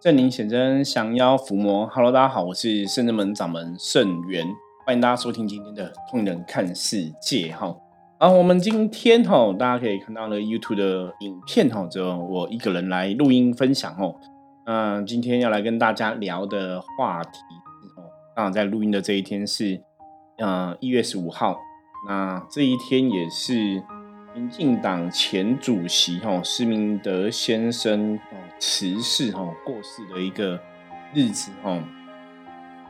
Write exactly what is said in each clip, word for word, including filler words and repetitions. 圣灵显真，降妖伏魔。Hello， 大家好，我是圣真门掌门圣元，欢迎大家收听今天的《通灵人看世界》哈。啊，我们今天哈，大家可以看到了 YouTube 的影片哈，只有我一个人来录音分享哦。嗯，今天要来跟大家聊的话题哦，刚好在录音的这一天是嗯一月十五号，那这一天也是民进党前主席哈施明德先生哦。辞世过世的一个日子，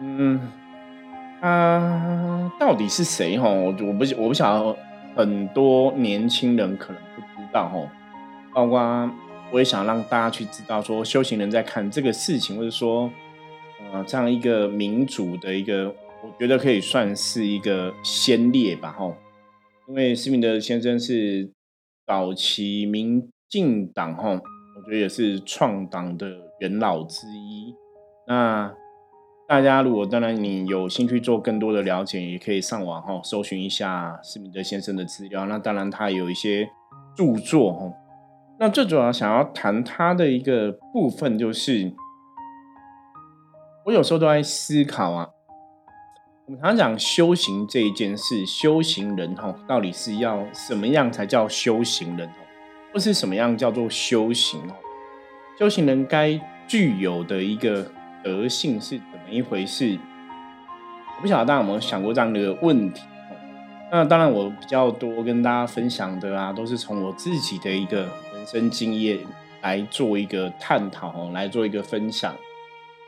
嗯，他到底是谁？我不我不晓得，很多年轻人可能不知道，包括我也想让大家去知道说，修行人在看这个事情，或者说，呃，这样一个民主的一个，我觉得可以算是一个先烈吧，因为施明德先生是早期民进党我觉得也是创党的元老之一。那大家如果当然你有兴趣做更多的了解，也可以上网、哦、搜寻一下施明德先生的资料。那当然他有一些著作、哦、那最主要想要谈他的一个部分就是，我有时候都在思考啊，我们常常讲修行这一件事，修行人、哦、到底是要什么样才叫修行人？或是什么样叫做修行？修行人该具有的一个德性是怎么一回事？我不晓得大家有没有想过这样的问题。那当然，我比较多跟大家分享的啊，都是从我自己的一个人生经验来做一个探讨，来做一个分享。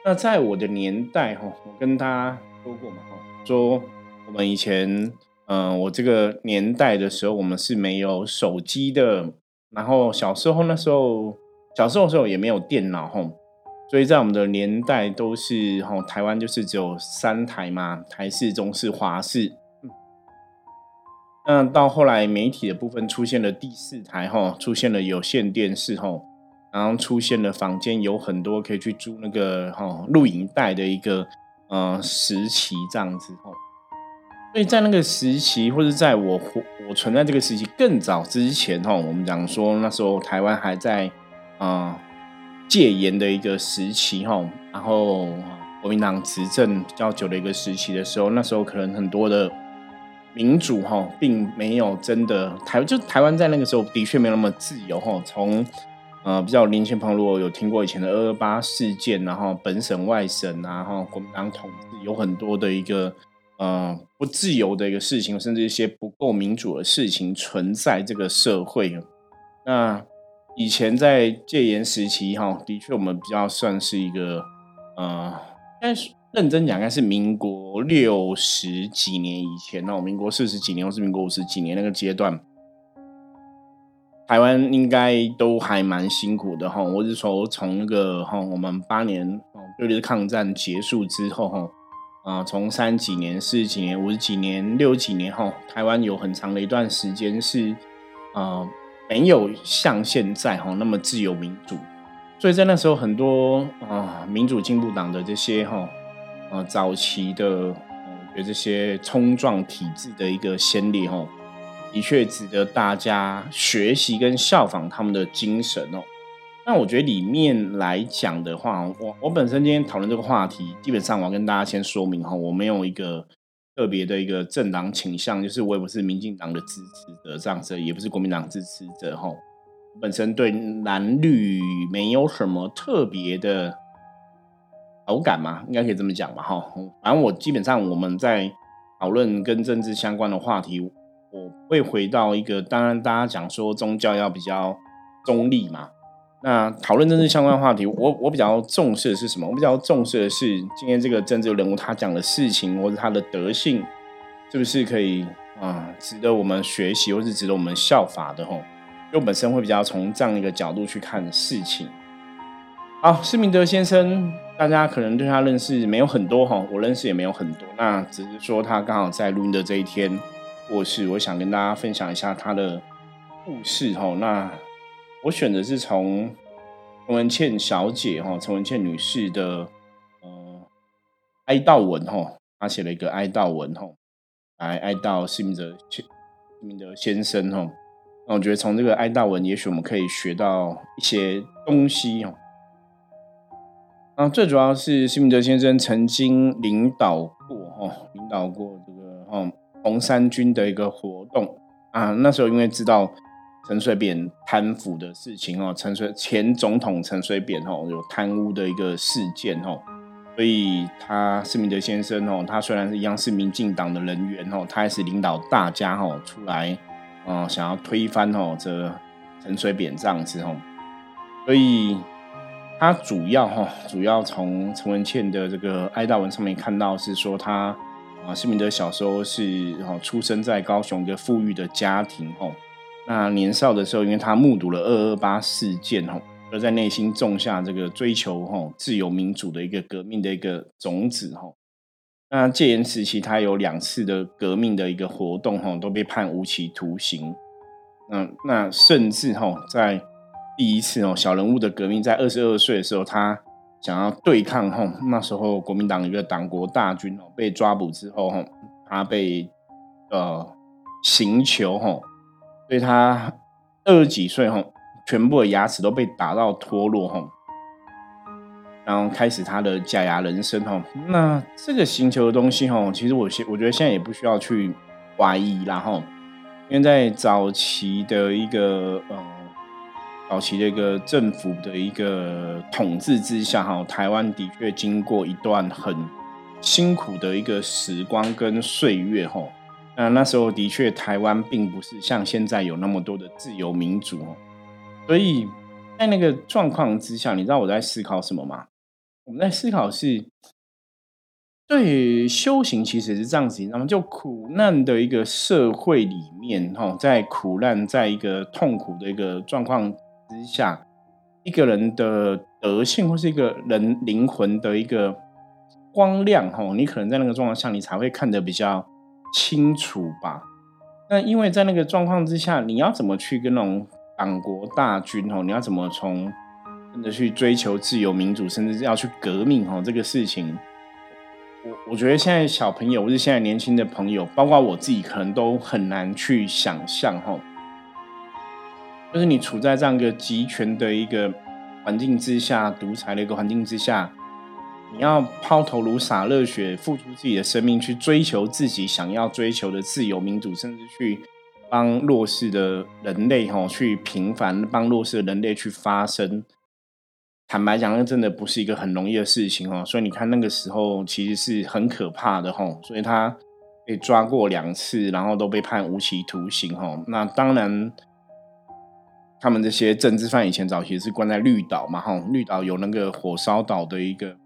那在我的年代，我跟大家说过嘛，说我们以前，嗯，我这个年代的时候，我们是没有手机的。然后小时候那时候，小时候的时候也没有电脑吼，所以在我们的年代都是吼，台湾就是只有三台嘛，台视、中视、华视。嗯、那到后来媒体的部分出现了第四台吼，出现了有线电视吼，然后出现了坊间有很多可以去租那个吼录影带的一个呃时期这样子吼。所以在那个时期，或者在我我存在这个时期更早之前，我们讲说那时候台湾还在呃戒严的一个时期，然后国民党执政比较久的一个时期的时候，那时候可能很多的民主并没有真的台，就台湾在那个时候的确没有那么自由。从呃比较年轻朋友如果有听过以前的二二八事件，然后本省外省，然后国民党统治有很多的一个。呃，不自由的一个事情，甚至一些不够民主的事情存在这个社会。那以前在戒严时期，的确我们比较算是一个呃，但是认真讲，应该是民国六十几年以前，那民国四十几年或是民国五十几年那个阶段，台湾应该都还蛮辛苦的哈。我是说，从那个我们八年对日抗战结束之后呃、从三几年四几年五几年六几年后，台湾有很长的一段时间是、呃、没有像现在、哦、那么自由民主，所以在那时候很多、呃、民主进步党的这些、哦呃、早期的、呃、这些冲撞体制的一个先例、哦、的确值得大家学习跟效仿他们的精神哦。那我觉得里面来讲的话， 我, 我本身今天讨论这个话题，基本上我要跟大家先说明，我没有一个特别的一个政党倾向，就是我也不是民进党的支持者这样子，也不是国民党支持者，我本身对蓝绿没有什么特别的好感嘛，应该可以这么讲吧。反正我基本上我们在讨论跟政治相关的话题，我会回到一个，当然大家讲说宗教要比较中立嘛，那讨论政治相关的话题，我我比较重视的是什么？我比较重视的是今天这个政治人物他讲的事情，或者他的德性，是不是可以啊、呃、值得我们学习，或是值得我们效法的吼？就本身会比较从这样一个角度去看事情。好，施明德先生，大家可能对他认识没有很多吼，我认识也没有很多，那只是说他刚好在录音的这一天过世，我想跟大家分享一下他的故事吼。那我选的是从陈文茜小姐陈文茜女士的、呃、哀悼文，她写了一个哀悼文来哀悼施明德施明德先生。那我觉得从这个哀悼文也许我们可以学到一些东西。啊，最主要是施明德先生曾经领导过哦，领导过这个哦红三军的一个活动啊。那时候因为知道陈水扁贪腐的事情哦，陈水前总统陈水扁哦有贪污的一个事件哦，所以他施明德先生哦，他虽然是一样是民进党的人员哦，他还是领导大家哦出来哦，想要推翻哦这陈水扁这样子哦，所以。他主要主要从陈文茜的这个哀悼文上面看到是说他施明德小时候是出生在高雄一个富裕的家庭，那年少的时候因为他目睹了二二八事件而在内心种下这个追求自由民主的一个革命的一个种子，那戒严时期他有两次的革命的一个活动都被判无期徒刑，那甚至在第一次小人物的革命在二十二岁的时候他想要对抗那时候国民党一个党国大军被抓捕之后他被、呃、刑求，所以他二十几岁全部的牙齿都被打到脱落，然后开始他的假牙人生。那这个刑求的东西其实 我, 我觉得现在也不需要去怀疑啦，因为在早期的一个、呃早期的一个政府的一个统治之下，台湾的确经过一段很辛苦的一个时光跟岁月，那那时候的确台湾并不是像现在有那么多的自由民主，所以在那个状况之下，你知道我在思考什么吗？我们在思考是对修行其实是这样子，那么就苦难的一个社会里面，在苦难在一个痛苦的一个状况之下，一个人的德性或是一个人灵魂的一个光亮，你可能在那个状况下你才会看得比较清楚吧。那因为在那个状况之下，你要怎么去跟那种党国大军，你要怎么从真的去追求自由民主，甚至要去革命这个事情，我觉得现在小朋友或是现在年轻的朋友包括我自己可能都很难去想象，就是你处在这样一个集权的一个环境之下，独裁的一个环境之下，你要抛头颅洒热血，付出自己的生命去追求自己想要追求的自由民主，甚至去帮弱势的人类去平反，帮弱势的人类去发声，坦白讲那真的不是一个很容易的事情，所以你看那个时候其实是很可怕的，所以他被抓过两次然后都被判无期徒刑。那当然他们这些政治犯以前早期是关在绿岛嘛，绿岛有那个火烧岛的一个、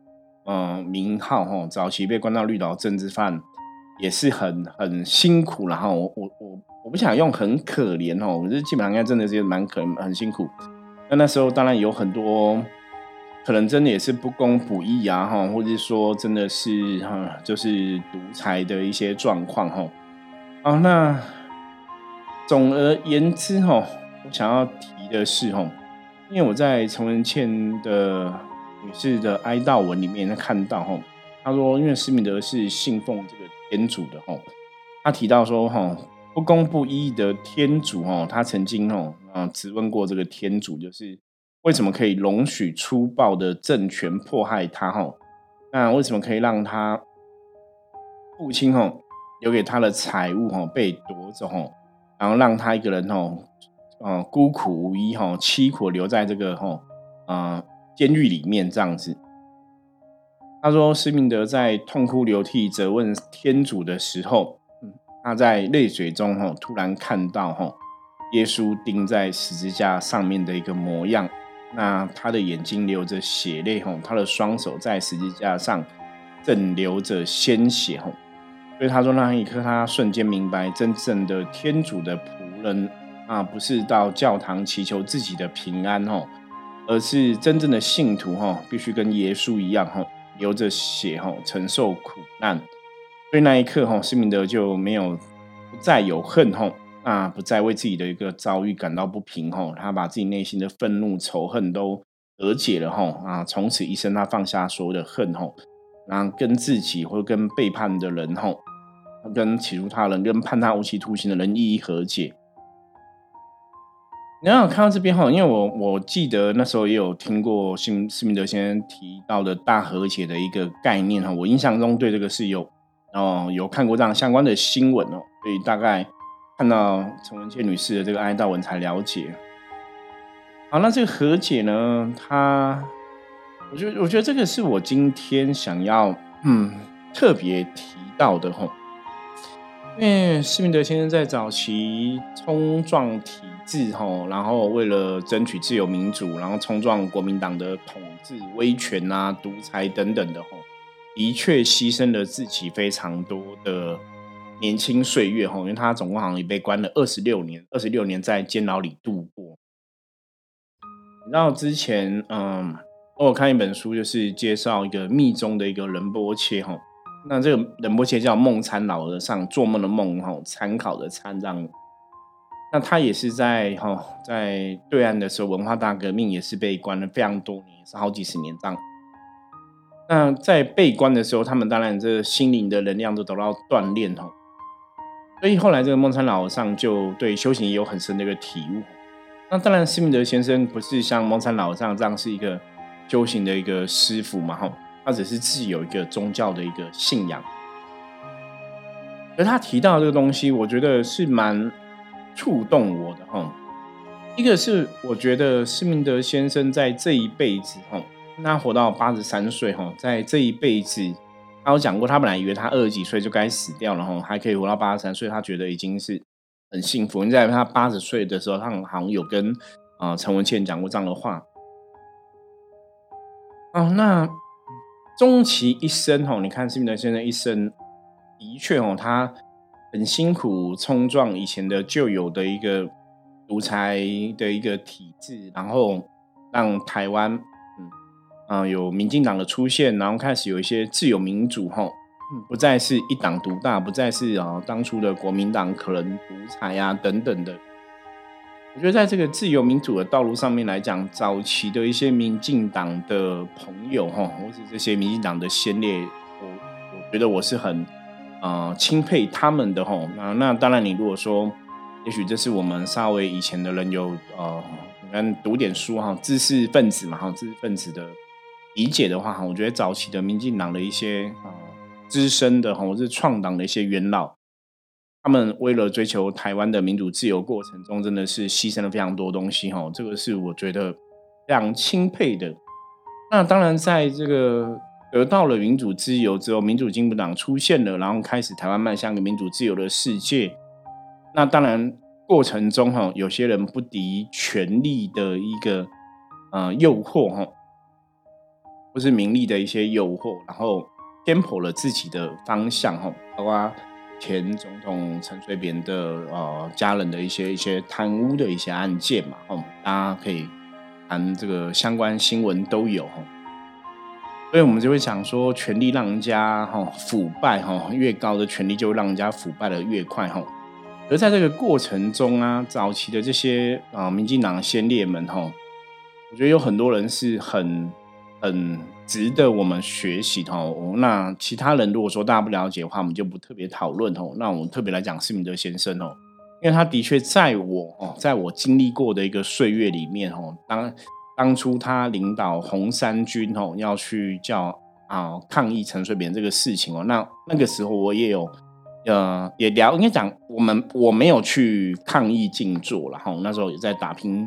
呃、名号，早期被关到绿岛政治犯也是 很, 很辛苦啦， 我, 我, 我不想用很可怜，我是基本上应该真的是蛮可怜很辛苦。那那时候当然有很多可能真的也是不公不义啊，或者说真的是就是独裁的一些状况。好，那总而言之，我想要提的是，因为我在陈文茜的女士的哀悼文里面看到，她说因为施明德是信奉这个天主的，她提到说不公不义的天主，她曾经质问过这个天主，就是为什么可以容许粗暴的政权迫害他？那为什么可以让他父亲留给他的财物被夺走，然后让他一个人孤苦无依，凄苦留在这个监狱里面这样子？他说施明德在痛哭流涕责问天主的时候，他在泪水中突然看到耶稣钉在十字架上面的一个模样，那他的眼睛流着血泪，他的双手在十字架上正流着鲜血，所以他说那一刻他瞬间明白，真正的天主的仆人啊，不是到教堂祈求自己的平安，而是真正的信徒必须跟耶稣一样流着血承受苦难。所以那一刻施明德就没有不再有恨，那不再为自己的一个遭遇感到不平，他把自己内心的愤怒仇恨都和解了，啊，从此一生他放下所有的恨，然后跟自己或跟背叛的人，跟起诉他人，跟判他无期徒刑的人一一和解。然后看到这边哈，因为我我记得那时候也有听过新施明德先生提到的大和解的一个概念哈，我印象中对这个是有哦有看过这样相关的新闻哦，所以大概看到陈文茜女士的这个哀悼文才了解。好，那这个和解呢，它我觉得我觉得这个是我今天想要嗯特别提到的哈。因为施明德先生在早期冲撞体制，然后为了争取自由民主，然后冲撞国民党的统治威权啊、独裁等等的，的确牺牲了自己非常多的年轻岁月，因为他总共好像也被关了二十六年，二十六年在监牢里度过。然后之前嗯，我有看一本书，就是介绍一个密宗的一个仁波切，那这个仁波切叫梦参老和尚，做梦的梦，参考的参，这样。那他也是在在对岸的时候，文化大革命也是被关了非常多年，是好几十年这样。那在被关的时候，他们当然这心灵的能量都得到锻炼，所以后来这个梦参老和尚就对修行也有很深的一个体悟。那当然施明德先生不是像梦参老和尚这样是一个修行的一个师父嘛，他只是自己有一个宗教的一个信仰，而他提到这个东西，我觉得是蛮触动我的。一个是我觉得施明德先生在这一辈子，他活到八十三岁，在这一辈子，他有讲过，他本来以为他二十几岁就该死掉了，还可以活到八十三岁，他觉得已经是很幸福。因为在他八十岁的时候，他好像有跟陈文茜讲过这样的话。哦，那。终其一生，你看施明德先生一生的确他很辛苦冲撞以前的旧有的一个独裁的一个体制，然后让台湾、嗯呃、有民进党的出现，然后开始有一些自由民主，不再是一党独大，不再是、哦、当初的国民党可能独裁啊等等的。我觉得在这个自由民主的道路上面来讲，早期的一些民进党的朋友或是这些民进党的先烈， 我, 我觉得我是很、呃、钦佩他们的。 那, 那当然你如果说也许这是我们稍微以前的人有、呃、你看读点书知识分子嘛，知识分子的理解的话，我觉得早期的民进党的一些、呃、资深的或是创党的一些元老，他们为了追求台湾的民主自由过程中，真的是牺牲了非常多东西，这个是我觉得非常钦佩的。那当然在这个得到了民主自由之后，民主进步党出现了，然后开始台湾迈向民主自由的世界。那当然过程中有些人不敌权力的一个、呃、诱惑，或是名利的一些诱惑，然后偏颇了自己的方向，包括前总统陈水扁的、呃、家人的一些一些贪污的一些案件嘛，哦、大家可以谈这个相关新闻都有、哦、所以我们就会想说，权力让人家、哦、腐败、哦、越高的权力就让人家腐败的越快、哦、而在这个过程中啊，早期的这些、呃、民进党先烈们、哦、我觉得有很多人是很很值得我们学习、哦、那其他人如果说大家不了解的话，我们就不特别讨论、哦、那我们特别来讲施明德先生、哦、因为他的确在我、哦、在我经历过的一个岁月里面、哦、当, 当初他领导红三军、哦、要去叫、啊、抗议陈水扁这个事情、哦、那, 那个时候我也有、呃、也聊应该讲 我, 们我没有去抗议静坐啦、哦、那时候也在打拼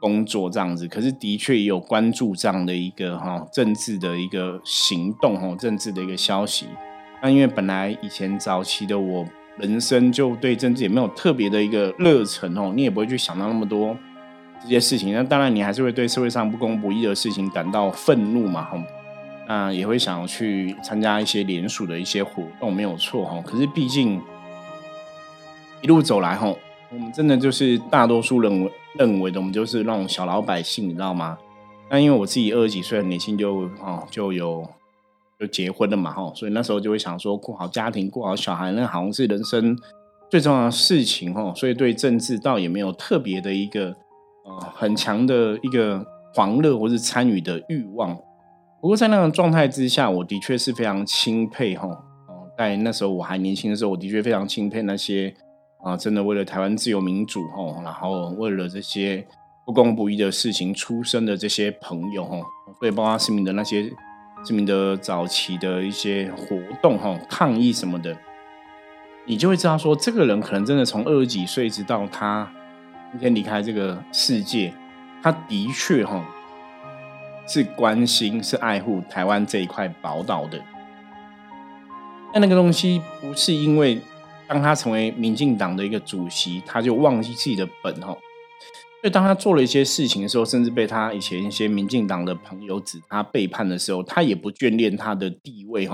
工作这样子，可是的确也有关注这样的一个、哦、政治的一个行动、哦、政治的一个消息。那因为本来以前早期的我人生就对政治也没有特别的一个热忱、哦、你也不会去想到那么多这些事情。那当然你还是会对社会上不公不义的事情感到愤怒嘛、哦、那也会想要去参加一些联署的一些活动，没有错、哦、可是毕竟一路走来、哦、我们真的就是大多数人认为的，我们就是那种小老百姓，你知道吗？那因为我自己二十几岁很年轻就、哦、就有就结婚了嘛、哦、所以那时候就会想说过好家庭过好小孩，那好像是人生最重要的事情、哦、所以对政治倒也没有特别的一个、呃、很强的一个狂热或是参与的欲望。不过在那种状态之下，我的确是非常钦佩、哦、在那时候我还年轻的时候，我的确非常钦佩那些啊、真的为了台湾自由民主，然后为了这些不公不义的事情出身的这些朋友，所以包括市民的那些市民的早期的一些活动抗议什么的，你就会知道说这个人可能真的从二十几岁直到他今天离开这个世界，他的确是关心是爱护台湾这一块宝岛的。但那个东西不是因为当他成为民进党的一个主席他就忘记自己的本，所以当他做了一些事情的时候，甚至被他以前一些民进党的朋友指他背叛的时候，他也不眷恋他的地位，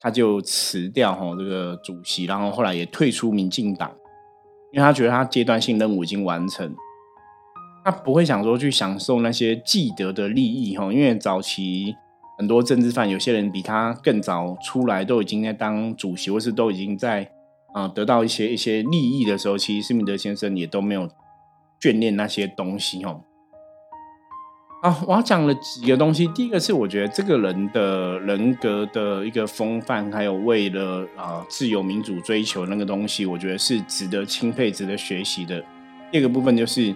他就辞掉这个主席，然后后来也退出民进党，因为他觉得他阶段性任务已经完成，他不会想说去享受那些既得的利益，因为早期很多政治犯有些人比他更早出来都已经在当主席，或是都已经在、呃、得到一些一些利益的时候，其实施明德先生也都没有眷恋那些东西、哦、好，我要讲了几个东西。第一个是我觉得这个人的人格的一个风范，还有为了、呃、自由民主追求那个东西，我觉得是值得钦佩值得学习的。第二个部分就是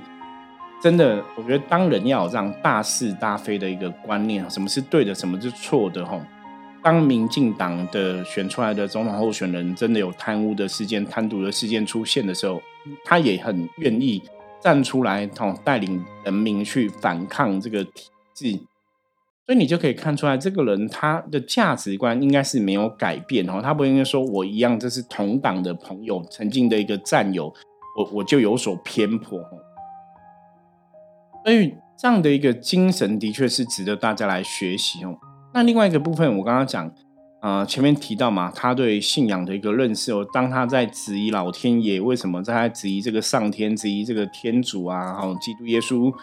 真的我觉得当人要有这样大是大非的一个观念，什么是对的什么是错的。当民进党的选出来的总统候选人真的有贪污的事件贪渎的事件出现的时候，他也很愿意站出来带领人民去反抗这个体制，所以你就可以看出来这个人他的价值观应该是没有改变，他不应该说我一样这是同党的朋友曾经的一个战友 我, 我就有所偏颇。所以这样的一个精神的确是值得大家来学习、哦、那另外一个部分我刚刚讲、呃、前面提到嘛，他对信仰的一个认识、哦、当他在质疑老天爷为什么，在质疑这个上天质疑这个天主啊、哦、基督耶稣、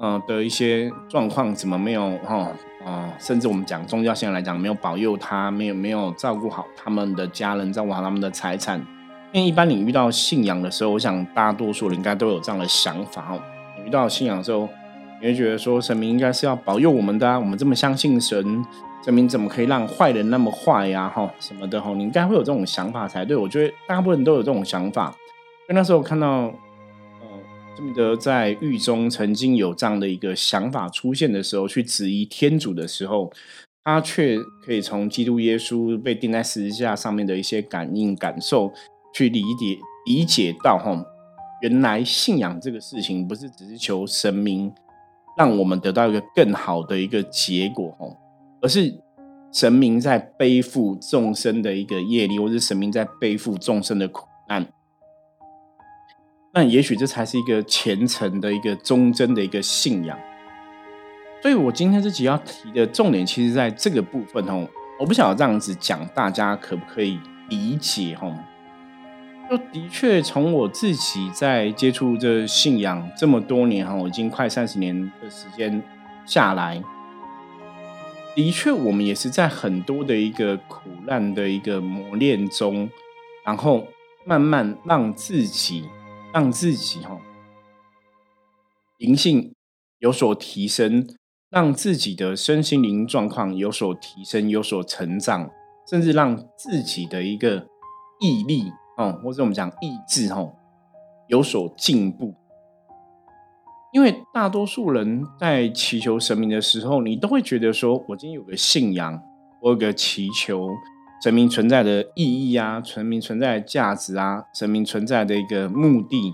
呃、的一些状况怎么没有、哦呃、甚至我们讲宗教信仰来讲没有保佑他，没有没有照顾好他们的家人，照顾好他们的财产。因为一般你遇到信仰的时候，我想大多数人应该都有这样的想法、哦，遇到信仰的时候你会觉得说神明应该是要保佑我们的、啊、我们这么相信神，神明怎么可以让坏人那么坏啊什么的，你应该会有这种想法才对。我觉得大部分人都有这种想法，所以那时候看到呃，施明德在狱中曾经有这样的一个想法出现的时候，去质疑天主的时候，他却可以从基督耶稣被钉在十字架上面的一些感应感受去理解理解到原来信仰这个事情不是只是求神明让我们得到一个更好的一个结果，而是神明在背负众生的一个业力，或是神明在背负众生的苦难。那也许这才是一个虔诚的一个忠贞的一个信仰。所以我今天这集要提的重点其实在这个部分，我不晓得这样子讲大家可不可以理解。就的确从我自己在接触这信仰这么多年，我已经快三十年的时间下来，的确我们也是在很多的一个苦难的一个磨练中，然后慢慢让自己让自己灵性有所提升，让自己的身心灵状况有所提升有所成长，甚至让自己的一个毅力嗯、或者我们讲意志、哦、有所进步。因为大多数人在祈求神明的时候，你都会觉得说我今天有个信仰，我有个祈求神明存在的意义啊，神明存在的价值啊，神明存在的一个目的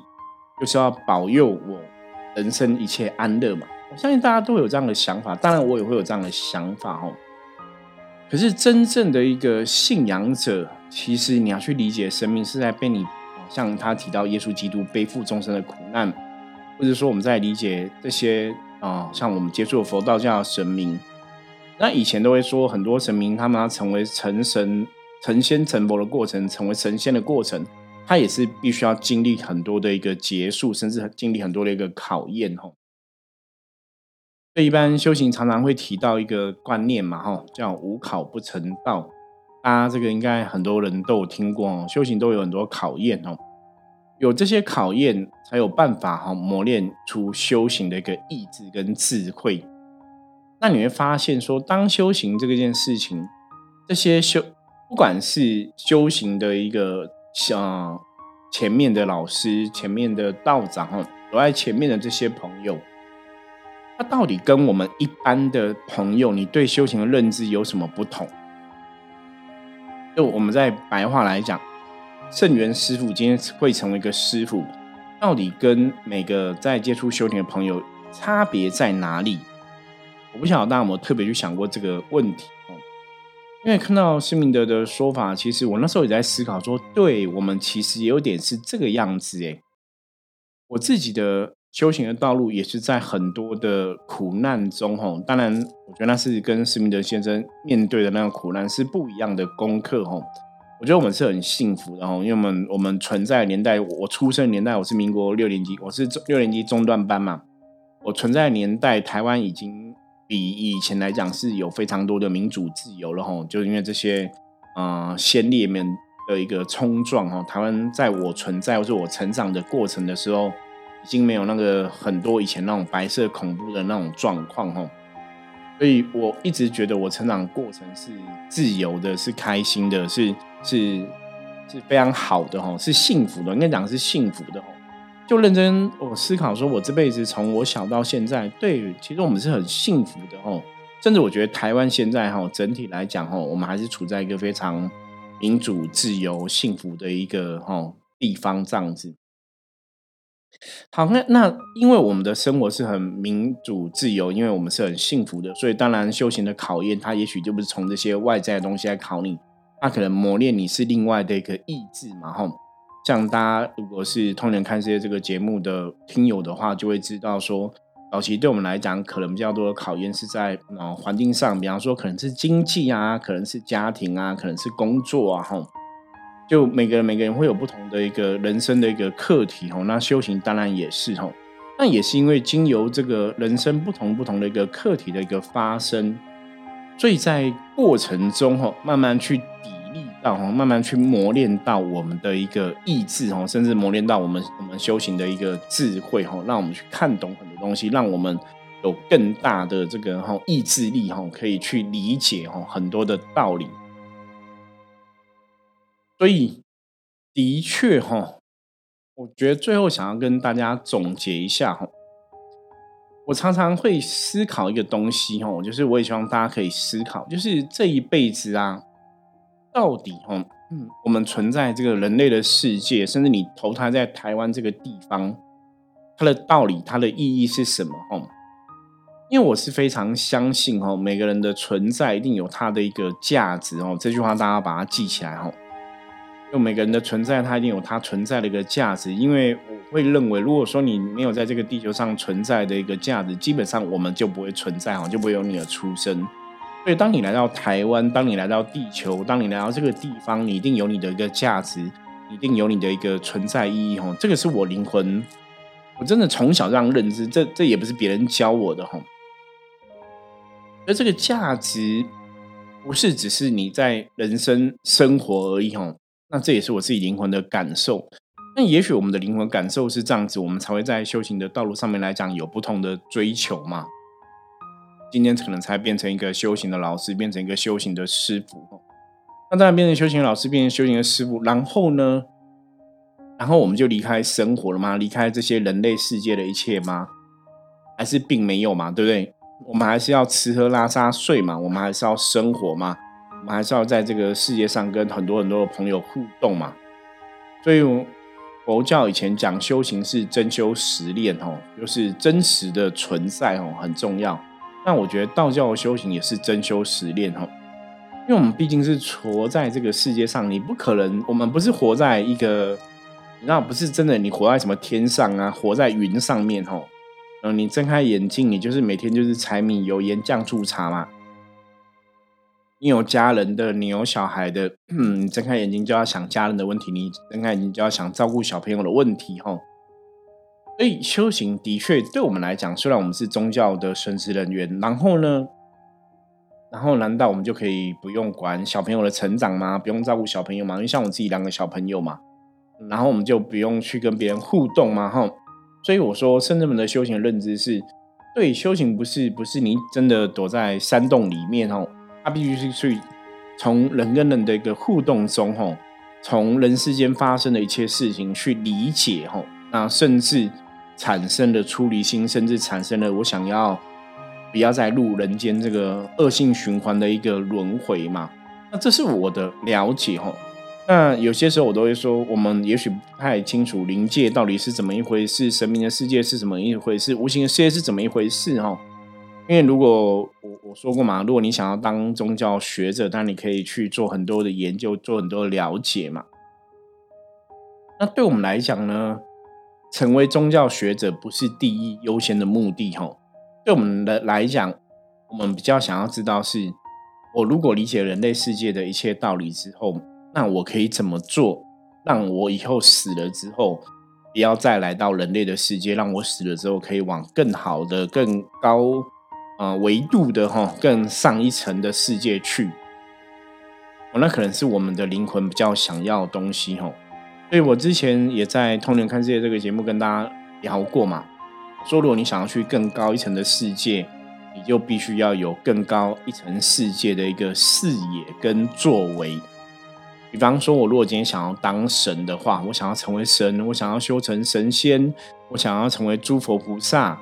就是要保佑我人生一切安乐嘛。我相信大家都有这样的想法，当然我也会有这样的想法、哦、可是真正的一个信仰者，其实你要去理解神明是在被你，像他提到耶稣基督背负众生的苦难，或者说我们在理解这些、呃、像我们接触的佛道教的神明，那以前都会说很多神明他们要成为成神成仙成佛的过程，成为神仙的过程，他也是必须要经历很多的一个结束，甚至经历很多的一个考验。所以一般修行常常会提到一个观念嘛，叫无考不成道，大家这个应该很多人都有听过、哦、修行都有很多考验、哦、有这些考验才有办法、哦、磨练出修行的一个意志跟智慧。那你会发现说当修行这件事情，这些修不管是修行的一个、呃、前面的老师前面的道长、哦、走在前面的这些朋友，它到底跟我们一般的朋友，你对修行的认知有什么不同？就我们在白话来讲，圣元师父今天会成为一个师父，到底跟每个在接触修行的朋友差别在哪里？我不晓得大家有没有特别去想过这个问题。因为看到施明德的说法，其实我那时候也在思考说，对，我们其实也有点是这个样子耶。我自己的修行的道路也是在很多的苦难中，当然我觉得那是跟施明德先生面对的那个苦难是不一样的功课。我觉得我们是很幸福的，因为我们我们存在的年代，我出生的年代，我是民国六年级，我是六年级中段班嘛。我存在的年代，台湾已经比以前来讲是有非常多的民主自由了，就因为这些、呃、先烈们的一个冲撞，台湾在我存在或是我成长的过程的时候，已经没有那个很多以前那种白色恐怖的那种状况，所以我一直觉得我成长的过程是自由的，是开心的，是是是非常好的，是幸福的，应该讲是幸福的。就认真我思考说，我这辈子从我小到现在，对，其实我们是很幸福的哦。甚至我觉得台湾现在哈，整体来讲我们还是处在一个非常民主、自由、幸福的一个地方这样子。好，那那因为我们的生活是很民主、自由，因为我们是很幸福的，所以当然修行的考验，它也许就不是从这些外在的东西来考你，它可能磨练你是另外的一个意志嘛吼。像大家如果是通年看世界这个节目的听友的话，就会知道说，早期对我们来讲可能比较多的考验是在环境上，比方说可能是经济啊，可能是家庭啊，可能是工作啊，就每个人每个人会有不同的一个人生的一个课题。那修行当然也是，那也是因为经由这个人生不同不同的一个课题的一个发生，所以在过程中慢慢去慢慢去磨练到我们的一个意志，甚至磨练到我们我们修行的一个智慧，让我们去看懂很多东西，让我们有更大的这个意志力，可以去理解很多的道理。所以的确我觉得最后想要跟大家总结一下，我常常会思考一个东西，就是我也希望大家可以思考，就是这一辈子啊，到底、哦嗯、我们存在这个人类的世界，甚至你投胎在台湾这个地方，它的道理它的意义是什么、哦、因为我是非常相信、哦、每个人的存在一定有它的一个价值、哦、这句话大家把它记起来、哦、就每个人的存在它一定有它存在的一个价值。因为我会认为，如果说你没有在这个地球上存在的一个价值，基本上我们就不会存在、哦、就不会有你的出生。所以当你来到台湾，当你来到地球，当你来到这个地方，你一定有你的一个价值，一定有你的一个存在意义。这个是我灵魂，我真的从小这样认知， 这, 这也不是别人教我的。而这个价值不是只是你在人生生活而已，那这也是我自己灵魂的感受。那也许我们的灵魂感受是这样子，我们才会在修行的道路上面来讲有不同的追求嘛。今天可能才变成一个修行的老师，变成一个修行的师父。那当然变成修行的老师，变成修行的师父，然后呢，然后我们就离开生活了吗？离开这些人类世界的一切吗？还是并没有嘛，对不对？我们还是要吃喝拉撒睡嘛，我们还是要生活嘛，我们还是要在这个世界上跟很多很多的朋友互动嘛。所以佛教以前讲修行是真修实练，就是真实的存在很重要。那我觉得道教的修行也是真修实练，因为我们毕竟是活在这个世界上，你不可能，我们不是活在一个，你知道，不是真的你活在什么天上啊，活在云上面，你睁开眼睛，你就是每天就是柴米油盐酱醋茶嘛。你有家人的，你有小孩的，你睁开眼睛就要想家人的问题，你睁开眼睛就要想照顾小朋友的问题。所以修行的确对我们来讲，虽然我们是宗教的神职人员，然后呢，然后难道我们就可以不用管小朋友的成长吗？不用照顾小朋友吗？因为像我自己两个小朋友嘛，然后我们就不用去跟别人互动吗？所以我说，圣人们的修行的认知是，对，修行不是不是你真的躲在山洞里面，它必须是去从人跟人的一个互动中，从人世间发生的一切事情去理解，那甚至产生了出离心，甚至产生了我想要不要再入人间这个恶性循环的一个轮回嘛。那这是我的了解哦。那有些时候我都会说，我们也许不太清楚灵界到底是怎么一回事，神明的世界是怎么一回事，无形的世界是怎么一回事哦。因为如果 我, 我说过嘛，如果你想要当宗教学者，当然你可以去做很多的研究，做很多的了解嘛。那对我们来讲呢，成为宗教学者不是第一优先的目的哦。对我们来讲，我们比较想要知道是，我如果理解人类世界的一切道理之后，那我可以怎么做，让我以后死了之后不要再来到人类的世界，让我死了之后可以往更好的、更高、呃、维度的、哦、更上一层的世界去、哦、那可能是我们的灵魂比较想要的东西、哦、所以我之前也在《通灵看世界》这个节目跟大家聊过嘛，说如果你想要去更高一层的世界，你就必须要有更高一层世界的一个视野跟作为。比方说，我如果今天想要当神的话，我想要成为神，我想要修成神仙，我想要成为诸佛菩萨，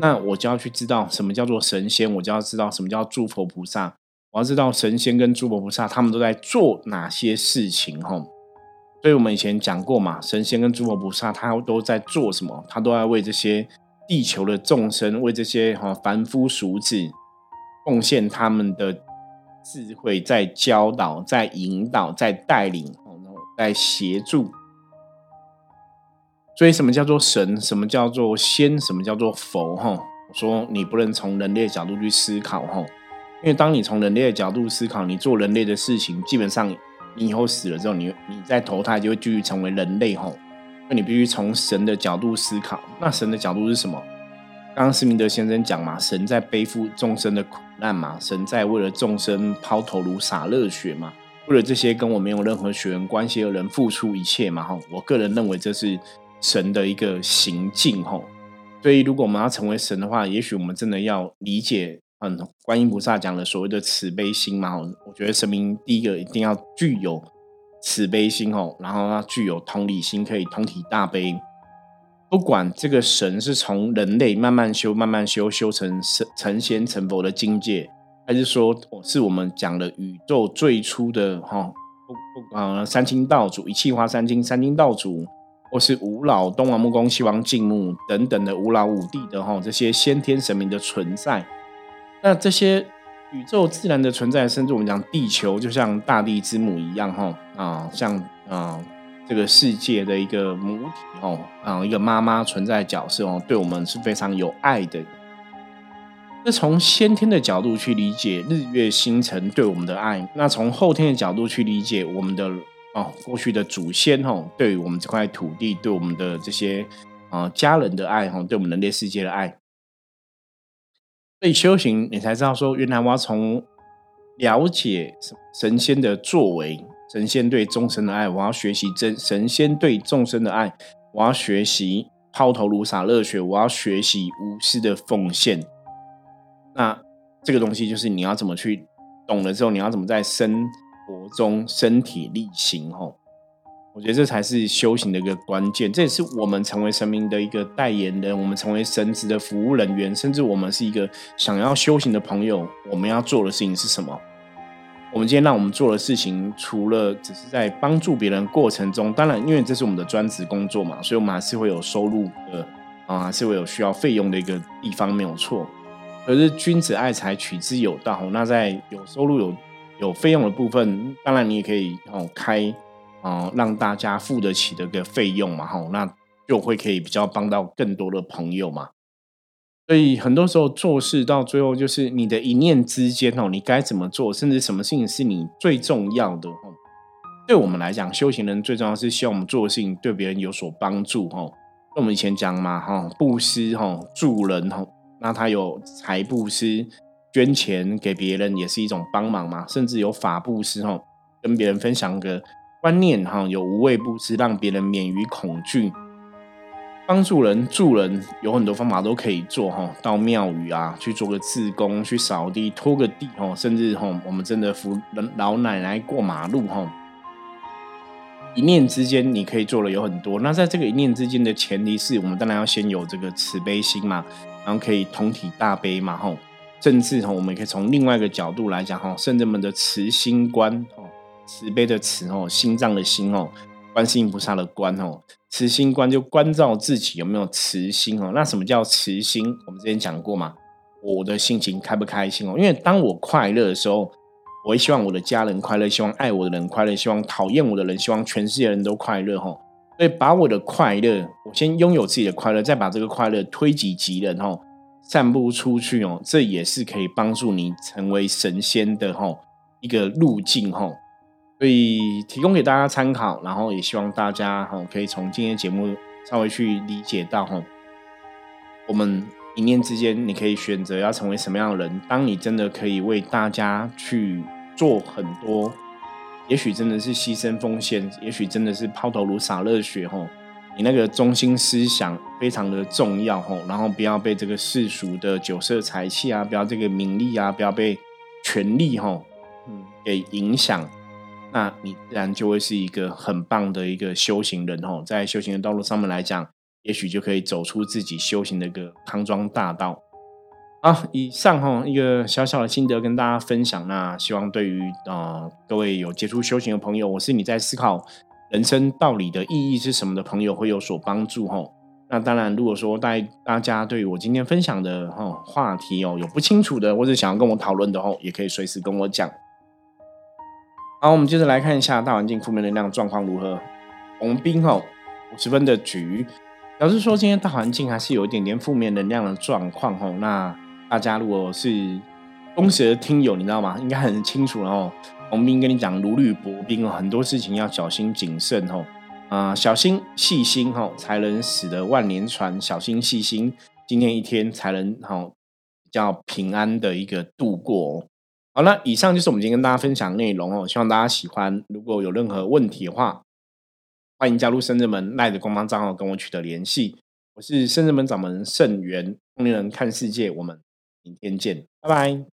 那我就要去知道什么叫做神仙，我就要知道什么叫诸佛菩萨，我要知道神仙跟诸佛菩萨他们都在做哪些事情吼。所以我们以前讲过嘛，神仙跟诸佛菩萨他都在做什么，他都在为这些地球的众生，为这些凡夫俗子贡献他们的智慧，在教导，在引导，在带领，在协助。所以什么叫做神，什么叫做仙，什么叫做佛，我说你不能从人类的角度去思考，因为当你从人类的角度思考，你做人类的事情，基本上你以后死了之后， 你, 你再投胎就会继续成为人类。那你必须从神的角度思考。那神的角度是什么？刚刚施明德先生讲嘛，神在背负众生的苦难嘛，神在为了众生抛头颅洒热血嘛，为了这些跟我没有任何血缘关系的人付出一切嘛。我个人认为这是神的一个行径。所以如果我们要成为神的话，也许我们真的要理解嗯，观音菩萨讲的所谓的慈悲心嘛。我觉得神明第一个一定要具有慈悲心，然后要具有同理心，可以同体大悲。不管这个神是从人类慢慢修慢慢修修成成仙成佛的境界，还是说是我们讲的宇宙最初的、哦呃、三清道祖，一气化三清，三清道祖，或是五老东王木公西王敬木等等的五老五帝的、哦、这些先天神明的存在。那这些宇宙自然的存在，甚至我们讲地球就像大地之母一样、哦啊、像、啊、这个世界的一个母体、哦啊、一个妈妈存在的角色、哦、对我们是非常有爱的。那从先天的角度去理解日月星辰对我们的爱，那从后天的角度去理解我们的、哦、过去的祖先、哦、对于我们这块土地，对我们的这些、啊、家人的爱、哦、对我们人类世界的爱。所以修行你才知道说，原来我要从了解神仙的作为，神仙对众生的爱，我要学习神仙对众生的爱，我要学习抛头颅洒热血，我要学习无私的奉献。那这个东西就是你要怎么去懂了之后，你要怎么在生活中身体力行、哦、我觉得这才是修行的一个关键，这也是我们成为神明的一个代言人，我们成为神职的服务人员，甚至我们是一个想要修行的朋友，我们要做的事情是什么？我们今天让我们做的事情，除了只是在帮助别人过程中，当然因为这是我们的专职工作嘛，所以我们还是会有收入的、啊、还是会有需要费用的一个地方，没有错。可是君子爱财，取之有道。那在有收入 有, 有费用的部分，当然你也可以、哦、开、哦、让大家付得起的一个费用嘛、哦、那就会可以比较帮到更多的朋友嘛。所以很多时候做事到最后，就是你的一念之间，你该怎么做，甚至什么事情是你最重要的。对我们来讲，修行人最重要是希望我们做的事情对别人有所帮助。我们以前讲嘛，布施助人，那他有财布施，捐钱给别人也是一种帮忙嘛，甚至有法布施，跟别人分享个观念，有无畏布施，让别人免于恐惧。帮助人助人有很多方法都可以做，到庙宇啊去做个志工，去扫地拖个地，甚至我们真的扶老奶奶过马路，一念之间你可以做的有很多。那在这个一念之间的前提是，我们当然要先有这个慈悲心嘛，然后可以同体大悲嘛，甚至我们可以从另外一个角度来讲，圣人们的慈心观，慈悲的慈，心脏的心，观世音菩萨的观，慈心观就关照自己有没有慈心。那什么叫慈心？我们之前讲过嘛，我的心情开不开心，因为当我快乐的时候，我会希望我的家人快乐，希望爱我的人快乐，希望讨厌我的人，希望全世界的人都快乐。所以把我的快乐，我先拥有自己的快乐，再把这个快乐推己及人，散布出去，这也是可以帮助你成为神仙的一个路径。所以提供给大家参考，然后也希望大家可以从今天的节目稍微去理解到，我们一念之间你可以选择要成为什么样的人。当你真的可以为大家去做很多，也许真的是牺牲奉献，也许真的是抛头颅洒热血，你那个中心思想非常的重要，然后不要被这个世俗的酒色财气啊，不要这个名利啊，不要被权力给影响，那你自然就会是一个很棒的一个修行人。在修行的道路上面来讲，也许就可以走出自己修行的一个康庄大道。好，以上一个小小的心得跟大家分享，那希望对于、呃、各位有接触修行的朋友，我是你在思考人生道理的意义是什么的朋友会有所帮助。那当然如果说大家对我今天分享的话题有不清楚的，或者想要跟我讨论的，也可以随时跟我讲。好，我们接着来看一下大环境负面能量状况如何。红兵五十分的局表示说，今天大环境还是有一点点负面能量的状况。那大家如果是忠实的听友，你知道吗，应该很清楚了，洪兵跟你讲如履薄冰，很多事情要小心谨慎、呃、小心细心才能使得万年船，小心细心今天一天才能比较平安的一个度过。好，那以上就是我们今天跟大家分享内容，希望大家喜欢。如果有任何问题的话，欢迎加入圣人门 LINE 的官方账号跟我取得联系。我是圣人门掌门圣元，同龄人看世界，我们明天见，拜拜。